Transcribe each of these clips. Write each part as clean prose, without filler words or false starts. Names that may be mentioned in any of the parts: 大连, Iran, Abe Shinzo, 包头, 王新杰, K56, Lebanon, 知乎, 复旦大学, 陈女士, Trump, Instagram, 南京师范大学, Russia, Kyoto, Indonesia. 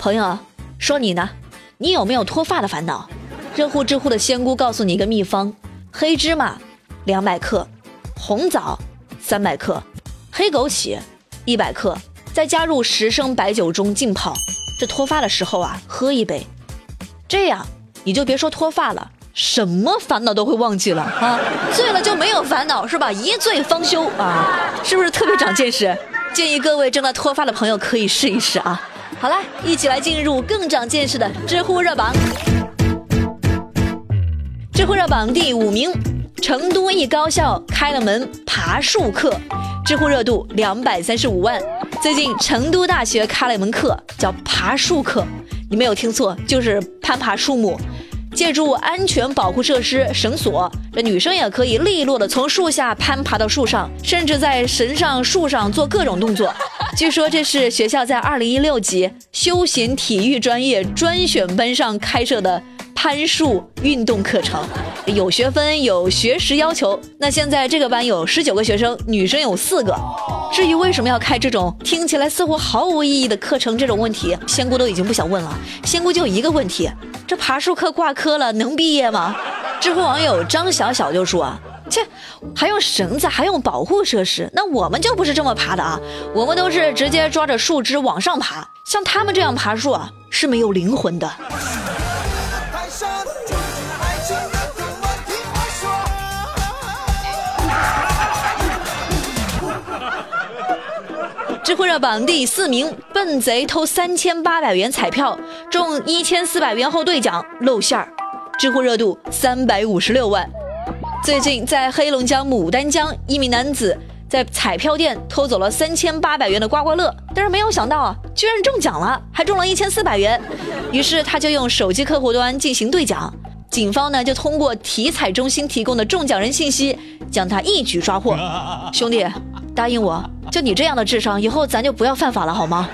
朋友，说你呢，你有没有脱发的烦恼？热乎知乎的仙姑告诉你一个秘方：黑芝麻200克，红枣300克，黑枸杞100克，再加入10升白酒中浸泡。这脱发的时候啊，喝一杯，这样你就别说脱发了，什么烦恼都会忘记了啊！醉了就没有烦恼是吧？一醉方休啊，是不是特别长见识？建议各位正在脱发的朋友可以试一试啊！好了，一起来进入更长见识的知乎热榜。知乎热榜第5名，成都一高校开了门爬树课，知乎热度235万。最近成都大学开了一门课叫爬树课，你没有听错，就是攀爬树木，借助安全保护设施绳索，这女生也可以利落的从树下攀爬到树上，甚至在绳上树上做各种动作。据说这是学校在2016级休闲体育专业专选班上开设的攀树运动课程，有学分有学时要求。那现在这个班有19个学生，女生有4个。至于为什么要开这种听起来似乎毫无意义的课程，这种问题仙姑都已经不想问了。仙姑就一个问题，这爬树课挂科了能毕业吗？知乎网友张小小就说，切，还用绳子还用保护设施，那我们就不是这么爬的啊，我们都是直接抓着树枝往上爬，像他们这样爬树啊是没有灵魂的。知乎热榜第4名，笨贼偷3800元彩票，中1400元后兑奖露馅儿，知乎热度356万。最近在黑龙江牡丹江，一名男子在彩票店偷走了3800元的刮刮乐，但是没有想到啊，居然中奖了，还中了1400元。于是他就用手机客户端进行兑奖，警方呢就通过体彩中心提供的中奖人信息，将他一举抓获。兄弟，答应我，就你这样的智商，以后咱就不要犯法了好吗？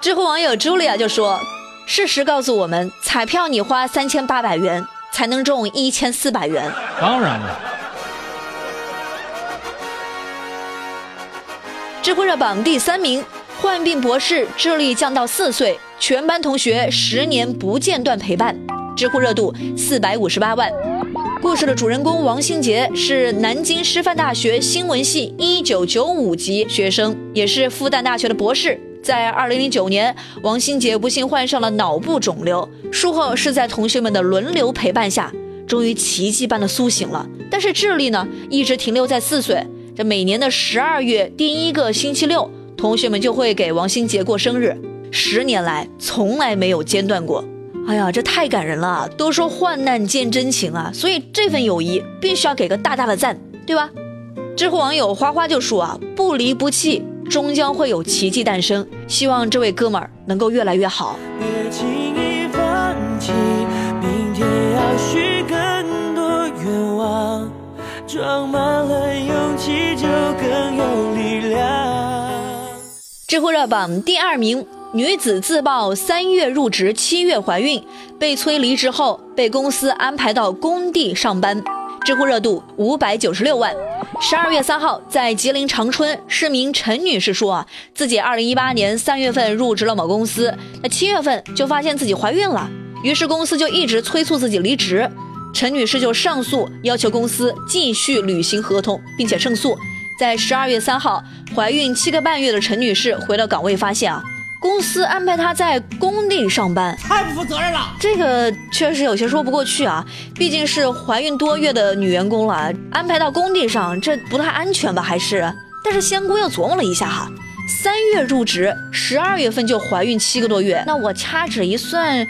知乎网友茱莉亚就说，事实告诉我们，彩票你花3800元才能中1400元。当然了。知乎热榜第3名，患病博士智力降到4岁，全班同学10年不间断陪伴，知乎热度458万。故事的主人公王新杰是南京师范大学新闻系1995级学生，也是复旦大学的博士。在2009年，王新杰不幸患上了脑部肿瘤，术后是在同学们的轮流陪伴下，终于奇迹般的苏醒了。但是智力呢，一直停留在4岁。这每年的12月第一个星期六，同学们就会给王新杰过生日，10年来从来没有间断过。哎呀，这太感人了！都说患难见真情啊，所以这份友谊必须要给个大大的赞，对吧？知乎网友花花就说啊，不离不弃，终将会有奇迹诞生，希望这位哥们儿能够越来越好。别轻易放弃，明天要许更多愿望，装满了勇气就更有力量。知乎热榜第2名，女子自曝3月入职7月怀孕，被催离职后被公司安排到工地上班，知乎热度596万。12月3号，在吉林长春，市民陈女士说啊，自己2018年3月份入职了某公司，那7月份就发现自己怀孕了，于是公司就一直催促自己离职，陈女士就上诉，要求公司继续履行合同，并且胜诉。在12月3号，怀孕7个半月的陈女士回到岗位，发现啊，公司安排他在工地上班，太不负责任了。这个确实有些说不过去啊，毕竟是怀孕多月的女员工了，安排到工地上，这不太安全吧？还是？但是仙姑又琢磨了一下哈，3月入职，12月份就怀孕7个多月，那我掐指一算，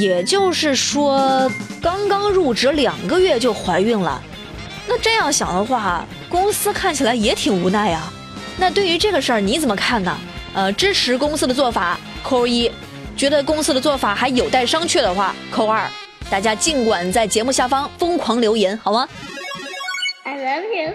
也就是说刚刚入职2个月就怀孕了。那这样想的话，公司看起来也挺无奈啊。那对于这个事儿你怎么看呢？支持公司的做法扣1，觉得公司的做法还有待商榷的话扣2，大家尽管在节目下方疯狂留言好吗？ I love you。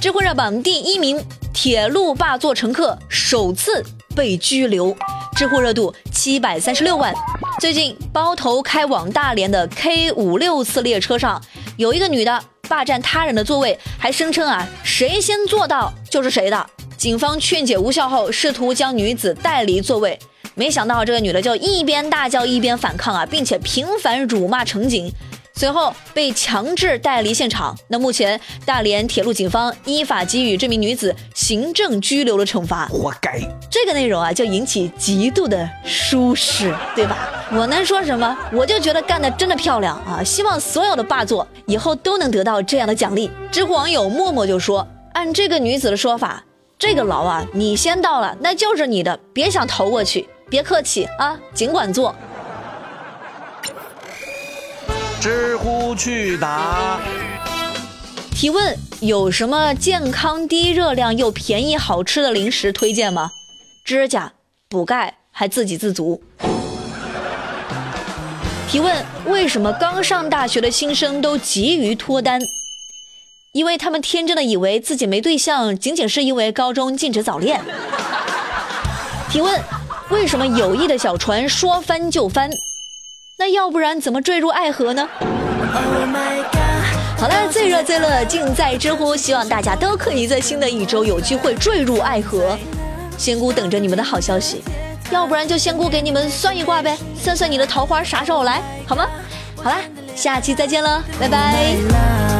知乎热榜第1名，铁路霸座乘客首次被拘留，知乎热度736万。最近包头开往大连的 K56 次列车上，有一个女的霸占他人的座位，还声称啊，谁先坐到就是谁的，警方劝解无效后，试图将女子带离座位，没想到这个女的就一边大叫一边反抗啊，并且频繁辱骂乘警，随后被强制带离现场。那目前大连铁路警方依法给予这名女子行政拘留的惩罚，活该。这个内容啊，就引起极度的舒适，对吧？我能说什么？我就觉得干得真的漂亮啊！希望所有的霸座以后都能得到这样的奖励。知乎网友默默就说，按这个女子的说法，这个牢啊，你先到了，那就是你的，别想投过去，别客气啊，尽管坐。知乎去答提问，有什么健康低热量又便宜好吃的零食推荐吗？指甲、补钙还自给自足。提问，为什么刚上大学的新生都急于脱单？因为他们天真的以为自己没对象，仅仅是因为高中禁止早恋。提问，为什么友谊的小船说翻就翻？那要不然怎么坠入爱河呢？ 好了，最热最乐尽在知乎，希望大家都可以在新的一周有机会坠入爱河。仙姑等着你们的好消息，要不然就仙姑给你们算一卦呗，算算你的桃花啥时候来好吗？好啦，下期再见了，拜拜。